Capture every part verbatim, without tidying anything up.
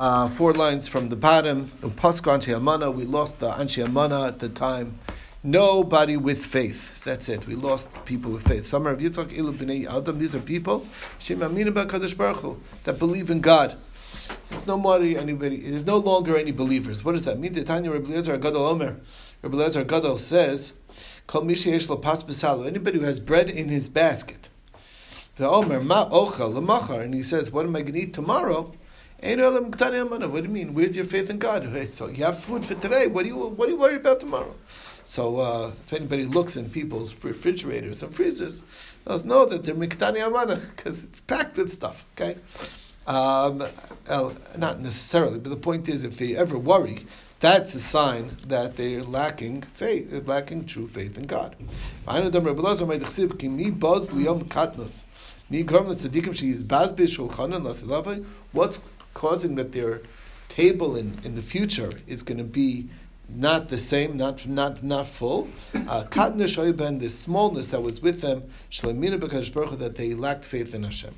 Uh, four lines from the bottom. We lost the Anshe Amana at the time. Nobody with faith. That's it. We lost people with faith. Some Rav Yitzchak Ilu B'nei Adam. These are people that believe in God. It's no more anybody. There's no longer any believers. What does that mean? The Tanya Rebbe Leizer Gadol Omer. Rebbe Leizer Gadol says, anybody who has bread in his basket. The Omer Ma Ochel L'machar. And he says, what am I going to eat tomorrow? What do you mean? Where's your faith in God? So you have food for today. What do you What do you worry about tomorrow? So uh, if anybody looks in people's refrigerators and freezers, they'll know that they're Miktani Amana because it's packed with stuff. Okay, um, not necessarily, but the point is, if they ever worry, that's a sign that they're lacking faith, they're lacking true faith in God. What's causing that their table in, in the future is going to be not the same, not not not full. Uh, the smallness that was with them, that they lacked faith in Hashem.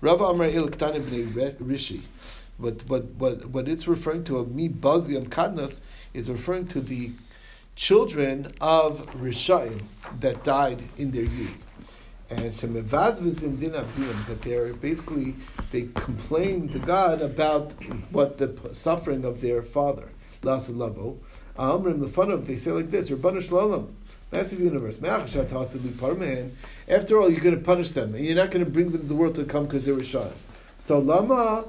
What what what what it's referring to of mi bazliam katnas is referring to the children of Rishayim that died in their youth. And that they're basically, they complain to God about what the suffering of their father. They say like this, Master of the universe, after all, you're going to punish them, and you're not going to bring them to the world to come because they're Rishayim. So lama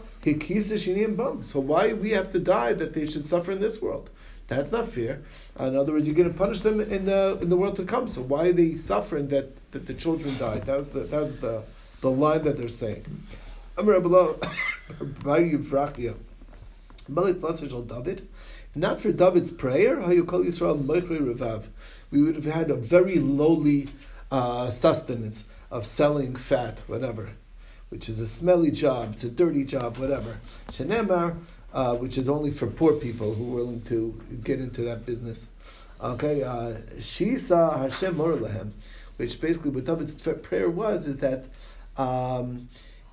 So why we have to die that they should suffer in this world? That's not fair. In other words, you're going to punish them in the in the world to come. So why are they suffering that, that the children died? That was the that was the, the line that they're saying. Not for David's prayer, we would have had a very lowly uh, sustenance of selling fat, whatever, which is a smelly job, it's a dirty job, whatever. Shenemar. Uh, which is only for poor people who are willing to get into that business. Okay, uh, Shisa Hashem Moralahem, which basically what David's prayer was is that um,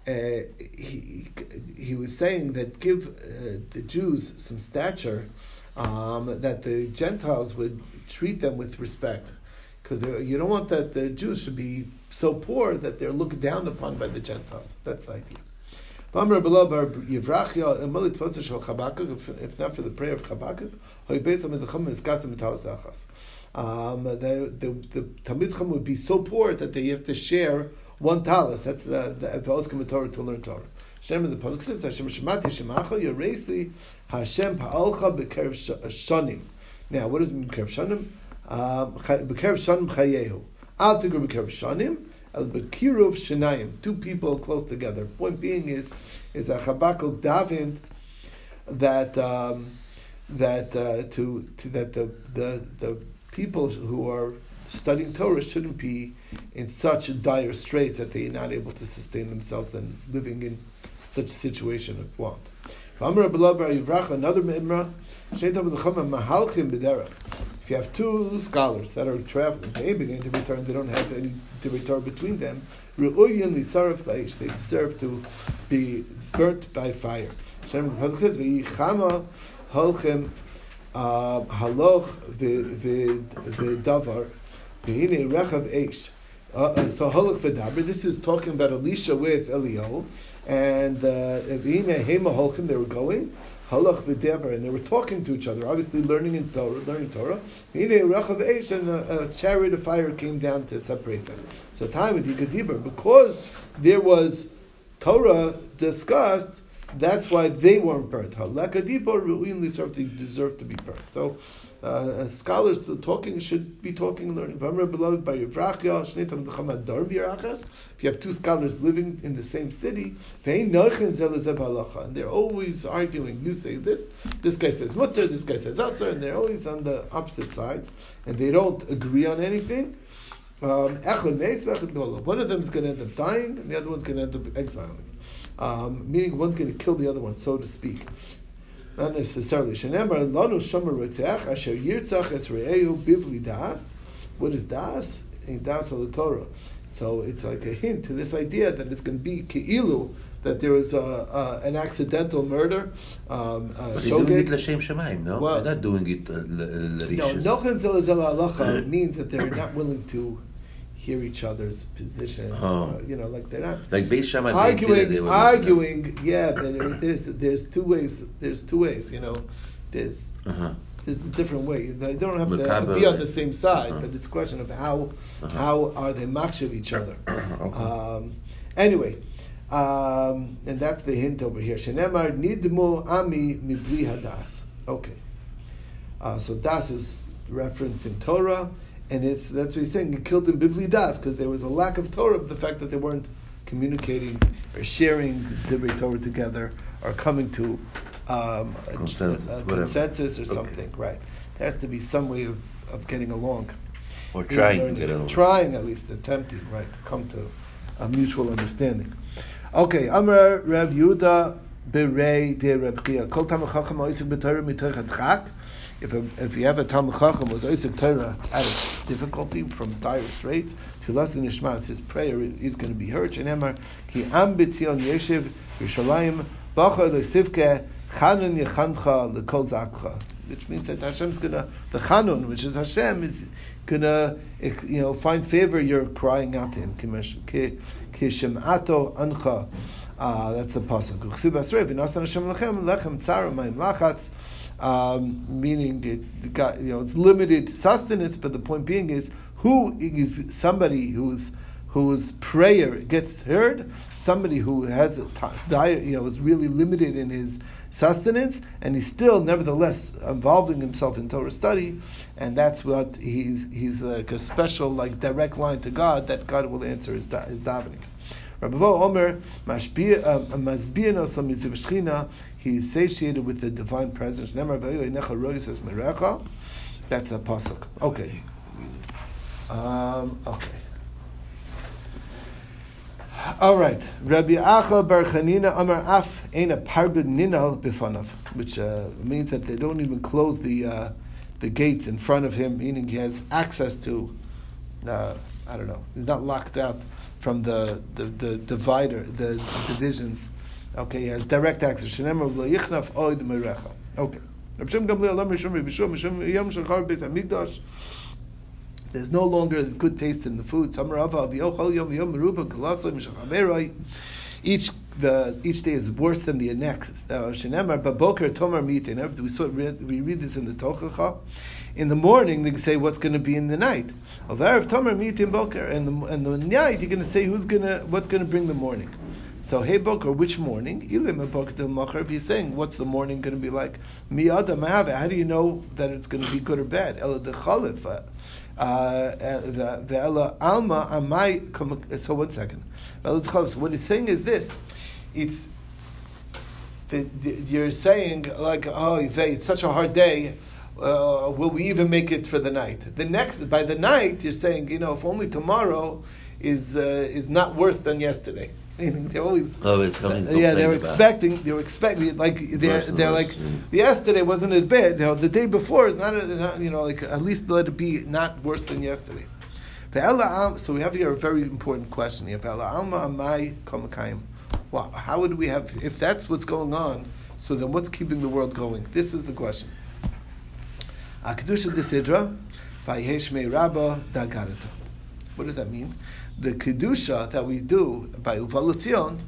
uh, he he was saying that give uh, the Jews some stature, um, that the Gentiles would treat them with respect, because you don't want that the Jews should be so poor that they're looked down upon by the Gentiles. That's the idea. If not for the prayer of Habakkuk, um, the the, the Talmidei Chachamim would be so poor that they have to share one talis. That's the the Torah to learn Torah. Hashem in the pasuk says, "Hashem shemati shemacha yoresi Hashem pa'alcha b'kerv shanim." Now, what does it mean b'kerv shanim? B'kerv shanim chayehu. Al tigru b'kerv shanim. Al-Bakirov Shenayim, two people close together. Point being is is that Habakkuk davened that um, that uh, to, to that the, the the people who are studying Torah shouldn't be in such dire straits that they are not able to sustain themselves and living in such situation of want. Another Mimra, if you have two scholars that are traveling, they begin to return, they don't have any debtor between them, they deserve to be burnt by fire. Uh, so Halach V'Daber, this is talking about Elisha with Eliyahu, and uh, they were going Halach V'Daber, and they were talking to each other, obviously learning in Torah, learning Torah. And a, a chariot of fire came down to separate them. So time with Yikadiber, because there was Torah discussed, that's why they weren't burnt. They deserve to be burnt. So uh, scholars talking should be talking and learning. If you have two scholars living in the same city, and they're always arguing. You say this, this guy says mutter, this guy says asr, and they're always on the opposite sides, and they don't agree on anything. Um, one of them is going to end up dying, and the other one's going to end up exiling. Um, meaning one's going to kill the other one, so to speak. Not necessarily. What is das? In das al Torah. So it's like a hint to this idea that it's going to be keilu that there was a, a, an accidental murder. Um, uh, but you're doing it l'shem shemaim, no? Well, they're not doing it uh, l'rishis. No, nochen zel zel halacha means that they're not willing to hear each other's position. Oh. Uh, you know, like they're not like Beis Shammai arguing. They were arguing, not, yeah. But there's there's two ways. There's two ways. You know, there's uh-huh. there's a different way. They don't have Mekabah, to be on the same side, uh-huh. but it's a question of how uh-huh. how are they makshiv each other. Okay. Um, anyway, um, and that's the hint over here. Shenemar nidmo ami mibli hadas. Okay, uh, so das is referencing Torah. And it's that's what he's saying. He killed him bibli das because there was a lack of Torah, the fact that they weren't communicating or sharing the Torah together or coming to um, a consensus, a, a consensus or something. Okay. Right? There has to be some way of, of getting along, or trying to get along. Trying at least, attempting, right, to come to a mutual understanding. Okay, Amar Rav Yehuda berei de Reb Giyah. Kol Talmid Chacham ha'osek b'Torah mitoch hadchak. If a, if you have a Talmid Chacham who was Osek Torah out of difficulty from dire straits, to Laskin Nishmas, his prayer is going to be heard. Shenemar ki am b'Tzion yeshiv Yerushalayim b'chor le'sivke chanun yechancha lekol zakcha, which means that Hashem's going to the chanun, which is Hashem, is going to you know find favor. You're crying out to Him. Ki shem'ato ancha. That's the pasuk. Um, meaning it got, you know, it's limited sustenance, but the point being is who is somebody who's whose prayer gets heard, somebody who has a diet, you know, is really limited in his sustenance, and he's still nevertheless involving himself in Torah study, and that's what he's he's like a special, like direct line to God, that God will answer his da- his davening. Rabbi Omer Masbiya, he is satiated with the divine presence. That's a pasuk. Okay. Um, okay. All right. Rabbi Acha Berchanina Amar Af Ein a Parbud Ninal Bifanav, which uh, means that they don't even close the uh, the gates in front of him, meaning he has access to. Uh, I don't know. He's not locked out from the the, the divider, the, the divisions. Okay, he has direct access. Okay. There's no longer good taste in the food. Each the each day is worse than the next. We saw we read this in the Tochacha. In the morning, they say what's going to be in the night. And the and the night, you're going to say who's going to what's going to bring the morning. So hey Boker, which morning? If he's saying what's the morning going to be like? How do you know that it's going to be good or bad? So one second. So what it's saying is this: it's the, the, you're saying like, oh, it's such a hard day. Uh, will we even make it for the night? The next by the night, you're saying, you know, if only tomorrow is uh, is not worse than yesterday. They're always, always coming. Uh, yeah, they're expecting. They're expecting. Like they're they're like yesterday wasn't as bad. You know, the day before is not, a, not. You know, like at least let it be not worse than yesterday. So we have here a very important question here. Wow, how would we have if that's what's going on? So then, what's keeping the world going? This is the question. Akdusha desidra, vayeshmei Rabbah dagarata. What does that mean? The kedusha that we do by uvalutzion,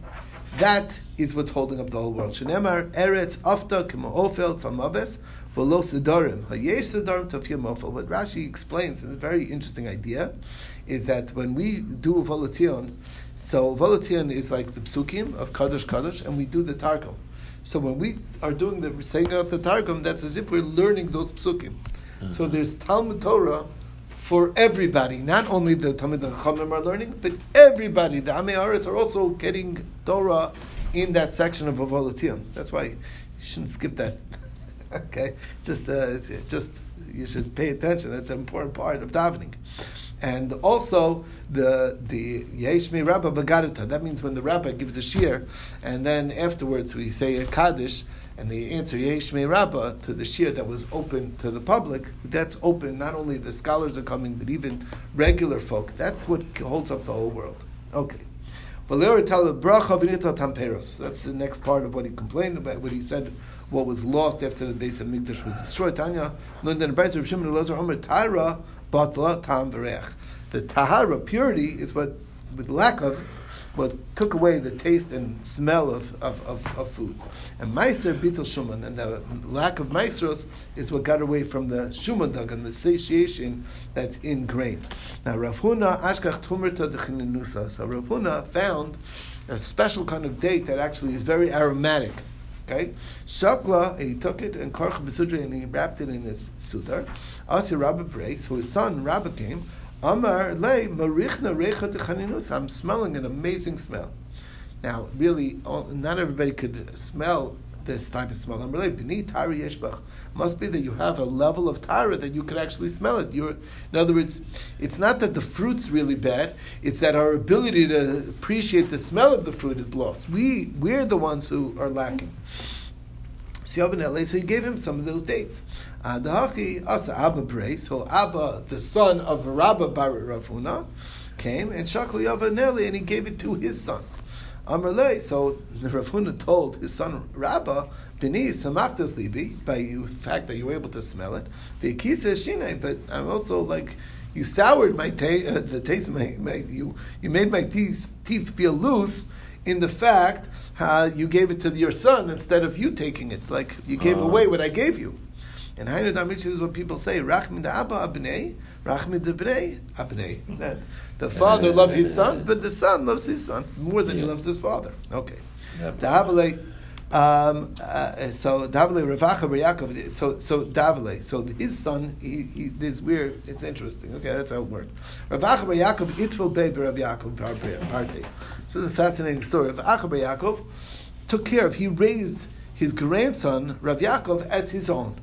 that is what's holding up the whole world. Shenemar eretz afta k'mo ofel tamaves v'lo sedarim hayesh sedarim tofiyam ofel. What Rashi explains, and a very interesting idea, is that when we do uvalutzion, so uvalutzion is like the psukim of kadosh kadosh, and we do the targum. So when we are doing the saying out the targum, that's as if we're learning those psukim. Mm-hmm. So there's Talmud Torah for everybody, not only the Talmidei Chachamim are learning, but everybody, the Amei Haaretz are also getting Torah in that section of Avolatim. That's why you shouldn't skip that. Okay, just uh, just you should pay attention. That's an important part of davening, and also the the Yeshmi Rabbah Bagarita. That means when the Rabbah gives a shir, and then afterwards we say a kaddish. And they answer Yeshmei Rabbah to the shir that was open to the public. That's open. Not only the scholars are coming, but even regular folk. That's what holds up the whole world. Okay. That's the next part of what he complained about, what he said, what was lost after the base of Mikdash was destroyed. Tanya, the tahara, purity, is what, with lack of, what took away the taste and smell of, of, of, of foods. And maiser bitul shuman, and the lack of maiseros is what got away from the shumadug and the satiation that's in grain. Now Rav Huna ashkach tumrta dechinenusa. So Rav Huna found a special kind of date that actually is very aromatic. Okay, shakla, and he took it and karch besudra, and he wrapped it in his sudar. Asi Rabbah breaks. So his son Rabbah came. Amar lei marichna recha dechaninus. I'm smelling an amazing smell. Now, really, not everybody could smell this type of smell. Amar lei b'ni tari yeshbach. Must be that you have a level of tara that you could actually smell it. You're, in other words, it's not that the fruit's really bad; it's that our ability to appreciate the smell of the fruit is lost. We we're the ones who are lacking. So he gave him some of those dates. Adahachi asa Abba Brei. So Abba, the son of Rabba Bar Rav Huna, came and shakli Yavaneli, and he gave it to his son. Amrlei. So Rav Huna told his son Rabba, Bini samachtas libi, by the fact that you were able to smell it. Ve'kisa shinai, but I'm also like, you soured my ta- uh, the taste of my, my you you made my teeth teeth feel loose in the fact uh, you gave it to your son instead of you taking it. Like you gave uh. away what I gave you. And Hainu Damish is what people say, Rachmid Abba Abnei, Rachmid Abnei, Abnei. That the father loves his son, but the son loves his son more than yeah. he loves his father. Okay. Davale, um, uh, so Davale, Rav Acha, Yakov, so so Davale, so his son, he, he this weird, it's interesting. Okay, that's how it worked. Rav Acha, Yakov, Itful Bey, Rav Yakov, Parti. So this is a fascinating story. Rav Acha, Yakov took care of, he raised his grandson, Rav Yakov, as his own.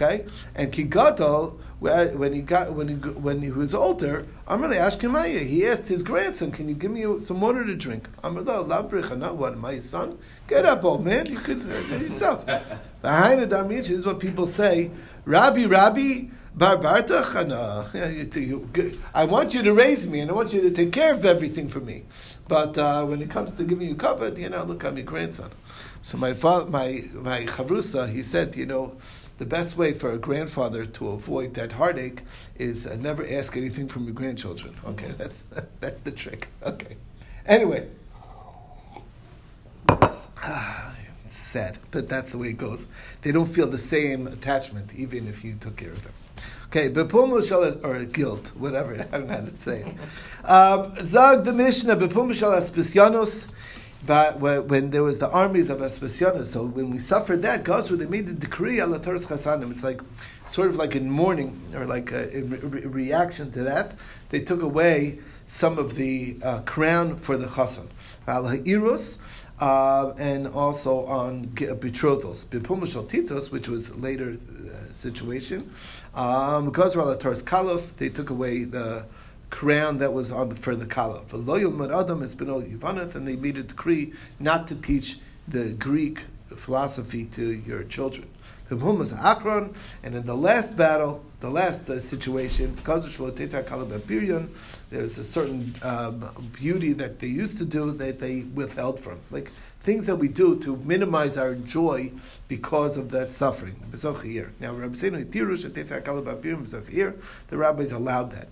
Okay, and Kigadol, when he got when he when he was older, Amrle Ashkemaya, he asked his grandson, "Can you give me some water to drink?" Amrle Labrichana, what my son? Get up, old man. You could do yourself. Behind the damich is what people say. Rabbi, Rabbi Bar Bar Chana. I want you to raise me, and I want you to take care of everything for me. But uh, when it comes to giving you kavod, you know, look, I'm your grandson. So my father, my my chavrusa, he said, you know. The best way for a grandfather to avoid that heartache is uh, never ask anything from your grandchildren. Okay, that's that's the trick. Okay. Anyway. Ah, sad, but that's the way it goes. They don't feel the same attachment, even if you took care of them. Okay, Bepul Mishal, or guilt, whatever, I don't know how to say it. Zag the Mishnah, Bepul Mishal Aspasianos. But when there was the armies of Aspasia, so when we suffered that, God's where they made the decree Allah Torah's Chasanim. It's like sort of like in mourning or like a, a re- reaction to that, they took away some of the uh, crown for the Chasan, Al Ha'irus, uh, and also on betrothals, Bipumashal Titos, which was later uh, situation. Um, God's where Allah Torah's Kalos, they took away the crown that was on the, for the Kala. For loyal Maradam is Benol Yvanas, and they made a decree not to teach the Greek philosophy to your children. And in the last battle, the last uh, situation, there's a certain um, beauty that they used to do that they withheld from. Like things that we do to minimize our joy because of that suffering. Now, the rabbis allowed that.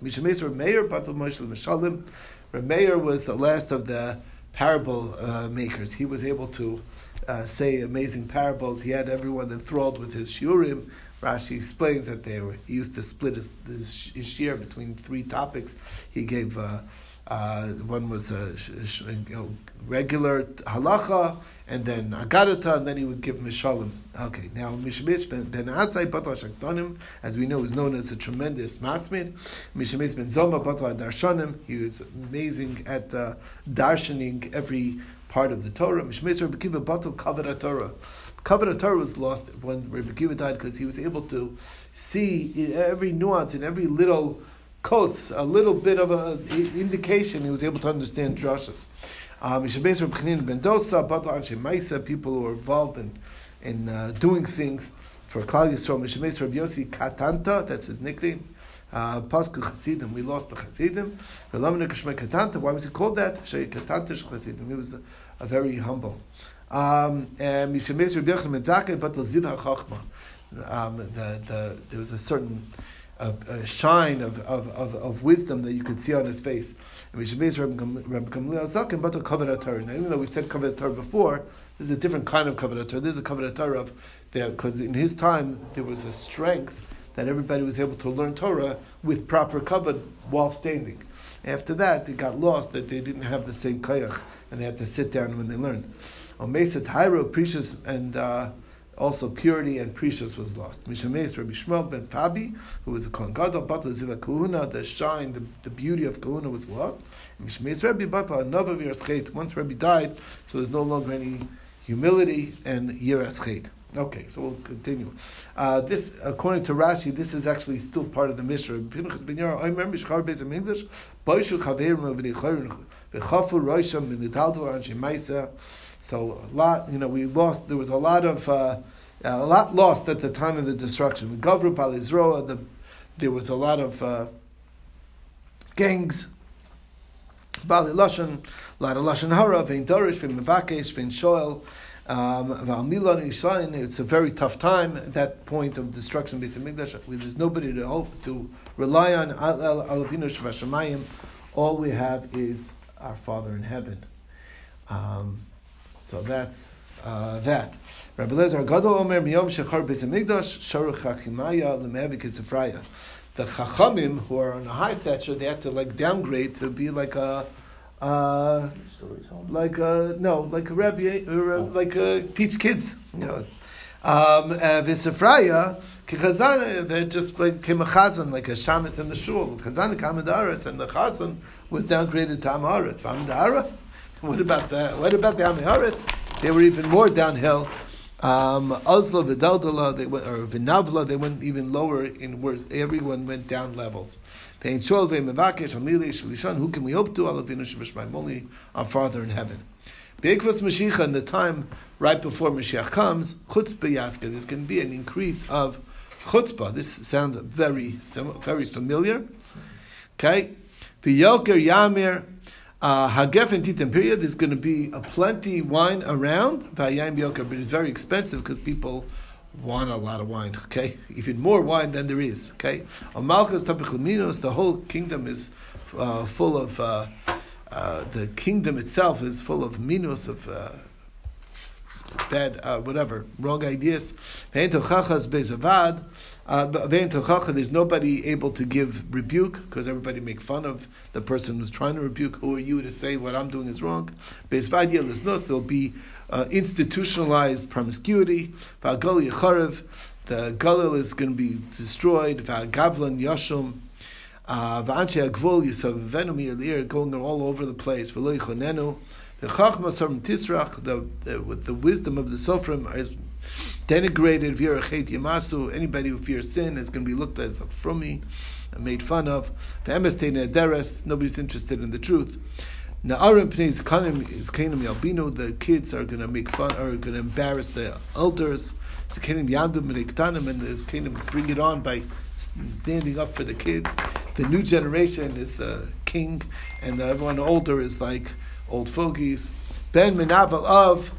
Rabbi Meir was the last of the parable uh, makers. He was able to Uh, say amazing parables. He had everyone enthralled with his shiurim. Rashi explains that they were, he used to split his, his, his shiur between three topics. He gave uh, uh, one was a sh, sh, you know, regular halacha, and then agarata, and then he would give mishalim. Okay, now Mishmish ben Asai batla shaktonim, as we know, is known as a tremendous masmid. Mishmish ben Zoma batla darshanim. He was amazing at uh, darshaning every part of the Torah. Mishmeis Rebbe Kiva batal kavod Torah. Kavod Torah was lost when Rebbe Kiva died because he was able to see in every nuance and every little coats, a little bit of a indication. He was able to understand drashas. Mishmeis Rebbe Berchanina ben Dosa batal anshe ma'isa, people who were involved in in uh, doing things for Klal Yisrael. Mishmeis Rebbe Yossi Katanta, that's his nickname. uh, Pascha Chasidim. We lost the Chasidim. Why was he called that? He was the, a very humble. Um, and Um, the, the, there was a certain uh, uh, shine of, of, of, of wisdom that you could see on his face. And Rabbi Gamliel, even though we said Kavadatar before, there's a different kind of Kavadatar. There's a Kavadatar of there, because in his time there was a strength that everybody was able to learn Torah with proper kavod while standing. After that, it got lost that they didn't have the same kayach and they had to sit down when they learned. On Mesa Tairo, precious and. Uh, Also, purity and precious was lost. Mishmish, Rabbi Shmuel Ben-Fabi, who was a Kohen Gadol, Batal Ziva Kahuna, the shine, the, the beauty of Kahuna was lost. Mishmish, Rabbi Batal, another of Yerashchet. Once Rabbi died, so there's no longer any humility and Yerashchet. Okay, so we'll continue. Uh, this, according to Rashi, this is actually still part of the Mishnah. Pinchas ben Yair, I remember Shachar Beis in English. Boishu Chaverim v'Nichayrin v'Chafu Roisham v'Nitaldu Anshei Maisa. So a lot, you know, we lost, there was a lot of, uh, a lot lost at the time of the destruction. Gavru Palizroa, the, there was a lot of uh, gangs, Bali Lashon, a lot of Lashon Hara, Vein Dorish, Vein Mevakesh, Vein Shoel, Val Milan Yishayin. It's a very tough time at that point of destruction, Beis HaMikdash. There's nobody to hope, to rely on, Alavinu Shvashamayim. All we have is our Father in Heaven. Um... So that's uh, that. Rabbi Leizer Gadol Omer Miyom Shechar Beis Hamikdash Sharuch Chachimaya Lemehevik Yitzifraya. The Chachamim, who are on a high stature, they had to like downgrade to be like a, uh, like a no, like a Rebbe, uh, like a, teach kids, you know. V'Sifraya Kichazana, they just like came a Chazan, like a Shamus in the shul. Chazan came to Aretz, and the Chazan was downgraded to Am Haaretz. Am Haaretz. What about the what about the Amharitz? They were even more downhill. Um Oslo Vidaldala, they went, or Vinavla, they went even lower in words. Everyone went down levels. Pain Shol Ve Mevakesh, Amili, Shlishan, who can we hope to? Alavinu Shemashmaim, only our Father in Heaven. Beikvas Mashiach, in the time right before Mashiach comes, Chutzpah Yaska, there's going to be an increase of Chutzpah. This sounds very very familiar. Okay? V'yoker Yamir. Uh, Hagefen Titan period, there's going to be a plenty wine around, but it's very expensive because people want a lot of wine, okay? Even more wine than there is, okay? Amalchus Tapichluminos, the whole kingdom is uh, full of, uh, uh, the kingdom itself is full of minos, of uh, bad, uh, whatever, wrong ideas. Ve'en Tochacha's Bezavad, Ve'en Tochacha, there's nobody able to give rebuke because everybody make fun of the person who's trying to rebuke. Who are you to say what I'm doing is wrong? Be'ezvad Yeliznos, there'll be uh, institutionalized promiscuity. Va'agol Yecharev, the Galil is going to be destroyed. Va'agavlan Yashum. Va'anshei Agvol Yisavvenu Mi'elir, going all over the place. V'lo Yichonenu. The Chachma Sarim Tisrach, the with the wisdom of the Sofrim is denigrated. V'yerachet Yamasu, anybody who fears sin is going to be looked at as a frumi and made fun of. V'emes Teinederes, nobody's interested in the truth. Na'arim Pnei Zikanim is Kainim Yalbino, the kids are going to make fun, are going to embarrass the elders. Zikanim Yamdu Meniktanim, and the Kainim bring it on by standing up for the kids. The new generation is the king, and everyone older is like old fogies. Ben Menavel of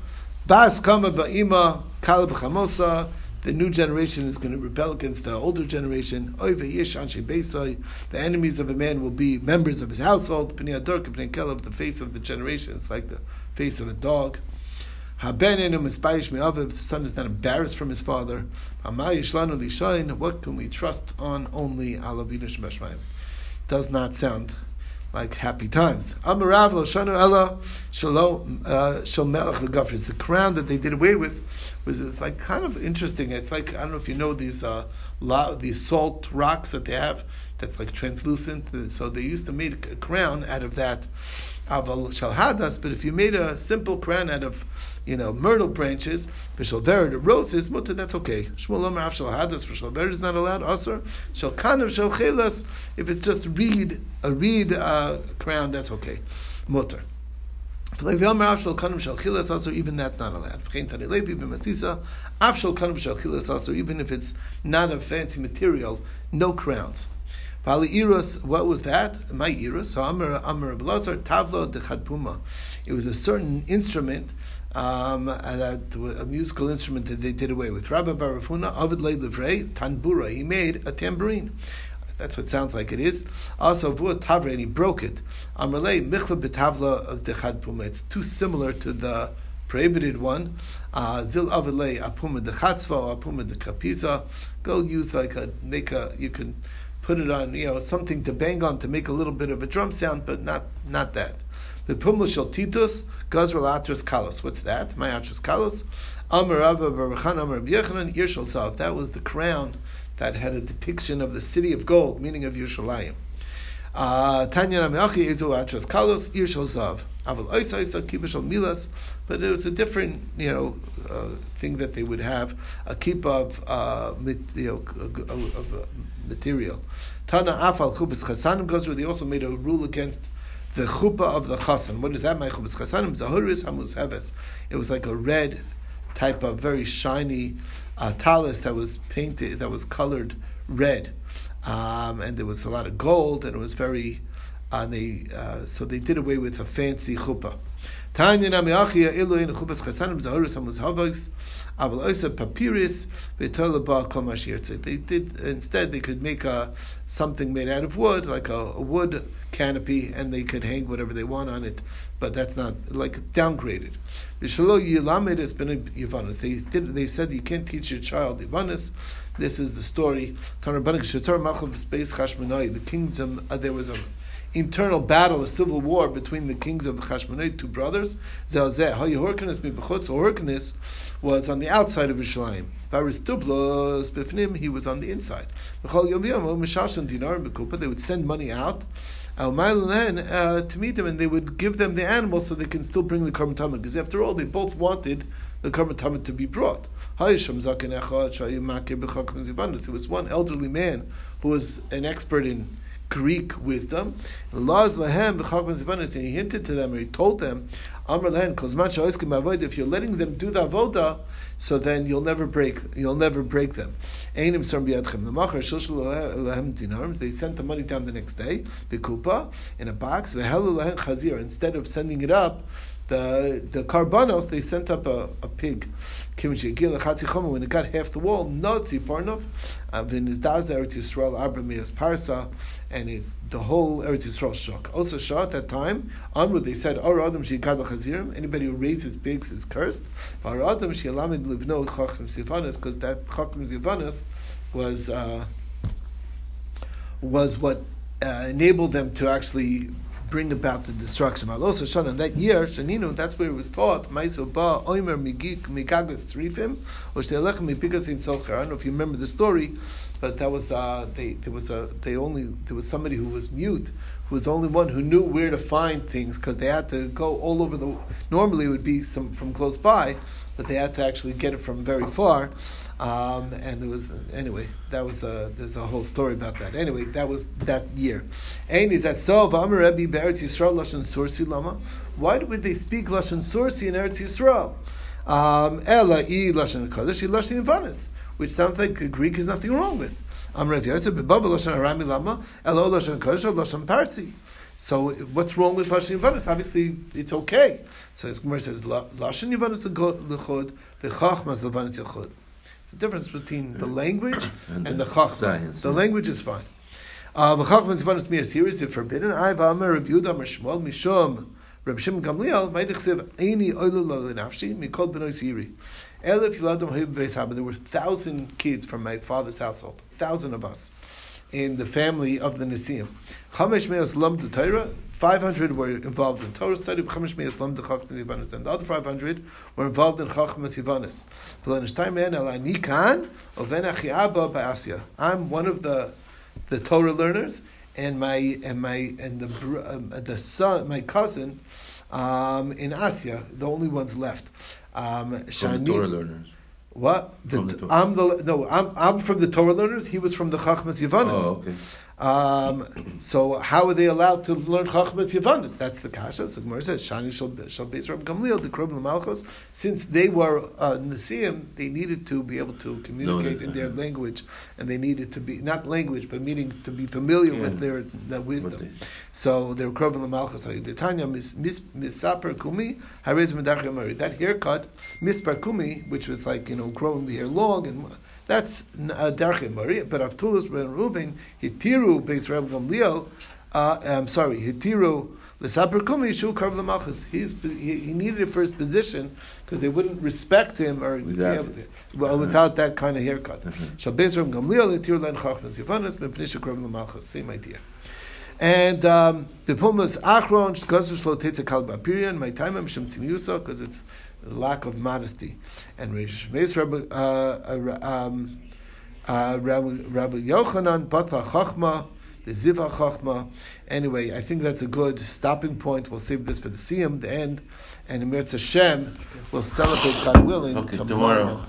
Bas Kama Ba'ima Kalab Chamosa. The new generation is going to rebel against the older generation. The enemies of a man will be members of his household. The face of the generation is like the face of a dog. The son is not embarrassed from his father. What can we trust on only? Does not sound like happy times. Amarav lo shanu ella shalom shalmelach legafris. The crown that they did away with was it's like kind of interesting. It's like, I don't know if you know these uh, la, these salt rocks that they have that's like translucent. So they used to make a crown out of that aval shalhadas. But if you made a simple crown out of, you know, myrtle branches, v'shalver, the roses, mutter, that's okay. Shmuel amarav shalhadas, v'shalver is not allowed. Asur shalkanav shalchelas, if it's just reed, a reed uh, crown, that's okay, mutter. Also, even that's not allowed. Even if it's not a fancy material, no crowns. Vali, what was that? My Iros. So Amar Amar Blazer Tavlo de Chadpuma. It was a certain instrument, um, a, a musical instrument that they did away with. Rabbi Bar Bar Chana Ovid Le Livrei Tanbura. He made a tambourine. That's what it sounds like it is. Also, Vua Tavra, and he broke it. Amrlei Michla B'Tavla of the Chadpuma. It's too similar to the prohibited one. Zil Avilei Apuma de Chatzva, Apuma de Kapiza. Go use like a, make a, you can put it on, you know, something to bang on to make a little bit of a drum sound, but not not that. The Pumla Shel Titus, Gazral Atras Kalos. What's that? My Atras Kalos. Amar Rabba Bar Bar Chana, Amar Rabbi Yochanan, Yershal Zav. That was the crown that had a depiction of the city of gold, meaning of Yerushalayim. Tanya Ramiachi Ezu Atras Kalos Yershal Zav. Aval Oisa Oisa Kippah Milas. But it was a different, you know, uh, thing that they would have, a kippah of uh, you know, of, of uh, material. Tana Afal Chuppahs Chasanim goes where they also made a rule against the chuppah of the chasan. What is that? My Chuppahs Chasanim Zahuris Hamuz Heves. It was like a red type of very shiny uh, talis that was painted, that was colored red, um, and there was a lot of gold, and it was very. Uh, they uh, so they did away with a fancy chuppah. Tanya namiachia iloin chuppahs chasanim zahorus hamuzhavos aval oisa papyrus v'tola ba kol mashirtze. They did instead they could make a something made out of wood, like a, a wood canopy, and they could hang whatever they want on it. But that's not like downgraded. V'shelo yilamed has been Yevanis. They did. They said you can't teach your child Yevanis. This is the story. Tanrabanik shetar machal b'speis Chashmonai. The kingdom uh, there was a internal battle, a civil war between the kings of Chashmonai, two brothers. Zelzeh, Hayi Horkenis mi b'chutz. Horkenis was on the outside of Rishayim. Baristublos b'fnim, he was on the inside. B'chol yom yom mishashan dinar b'kupa. They would send money out. Al Mailan to meet them, and they would give them the animals so they can still bring the Karban Tamid, because after all, they both wanted the Karban Tamid to be brought. There was one elderly man who was an expert in Greek wisdom. And he hinted to them, or he told them, if you're letting them do the avoda, so then you'll never break, you'll never break them. They sent the money down the next day, bikupa, in a box. Instead of sending it up, the the karbanos, they sent up a, a pig. When it got half the wall, and it, the whole Eretz Yisrael shook. Also shook at that time, Amru, they said, anybody who raises pigs is cursed, because that Chacham Zivanas was uh, was what uh, enabled them to actually bring about the destruction. Also, Shana, that year, Shaninu, that's where it was taught, Maiso Ba, Oimer, Migagas, Srifim, Oshtelechem, Mipigas, in Solcher. I don't know if you remember the story, but that was, uh, they, there was a, they only, there was somebody who was mute, who was the only one who knew where to find things, because they had to go all over the, normally it would be some from close by, but they had to actually get it from very far. Um, and there was, anyway, that was a, there's a whole story about that. Anyway, that was that year. And is that so? Why would they speak Lashon Sorsi in Eretz Yisrael? Ela I Lashon Kodesh, I Lashon Yevanis, which sounds like Greek is nothing wrong with. So what's wrong with Lashon Yevanis? Obviously, it's okay. So the Gemara says Lashon Yevanis l'chod v'chachmas l'vanis l'chod. It's the difference between the language and, and the chachma. The language is fine. V'chachmas l'vanis mi asiris is forbidden. I v'amar Rabbi Yehuda Amar Shmuel Mishum Rabbi Shmuel Ben-Gamliel Vayichsev Eini Oilul L'Nafshi Mikol B'noi Seiri. Elif Yiladam Hayu B'Beis Haba. There were a thousand kids from my father's household. A thousand of us in the family of the Nesiim. Chamesh me'os lamdu Torah, five hundred were involved in Torah study, Chamesh me'os lamdu Chachmas Yevanis, and the other five hundred were involved in Chachmas Yevanis. I'm one of the the Torah learners, and my and my and the um, the son, my cousin, um, in Asya, the only ones left. Um, Shani, the Torah learners. What? The, the I'm the no. I'm I'm from the Torah learners. He was from the Chachmas Yevanis. Oh, okay. Um, so how are they allowed to learn Chachmas Yevanis? That's the kasha. So Gemara says, Shani shall base Rab Gamliel, the Korban Malchus. Since they were uh, Nesiim, they needed to be able to communicate no, in their language, and they needed to be, not language, but meaning to be familiar yeah. with their, their wisdom. So they were Korban Malchus. That haircut, Mispar Kumi, which was like, you know, growing the hair long, and that's Darche Maria. But Avtulus ben Reuven, Hitiru based Rab Gamliel, I'm sorry, Hitiru L'Saper Kumi Shu Karv L'Malchus. He's he needed a first position because they wouldn't respect him or be able to, well uh-huh. without that kind of haircut. Shal based Rab Gamliel Hitiru Lan Chachmas Yevanos B'Pnisha Karv L'Malchus. Same idea. And um, the poem is Achron Shkazu Shlo Tetza Kal Bapirian. My time I'm Shem Tzimiusa, because it's lack of modesty. And Rabbi uh, um, uh, Rabbi Yochanan Batla Chachma, the Ziva Chachma. Anyway, I think that's a good stopping point. We'll save this for the Siyum, the end, and Emir Hashem will celebrate, God willing, okay, tomorrow. tomorrow.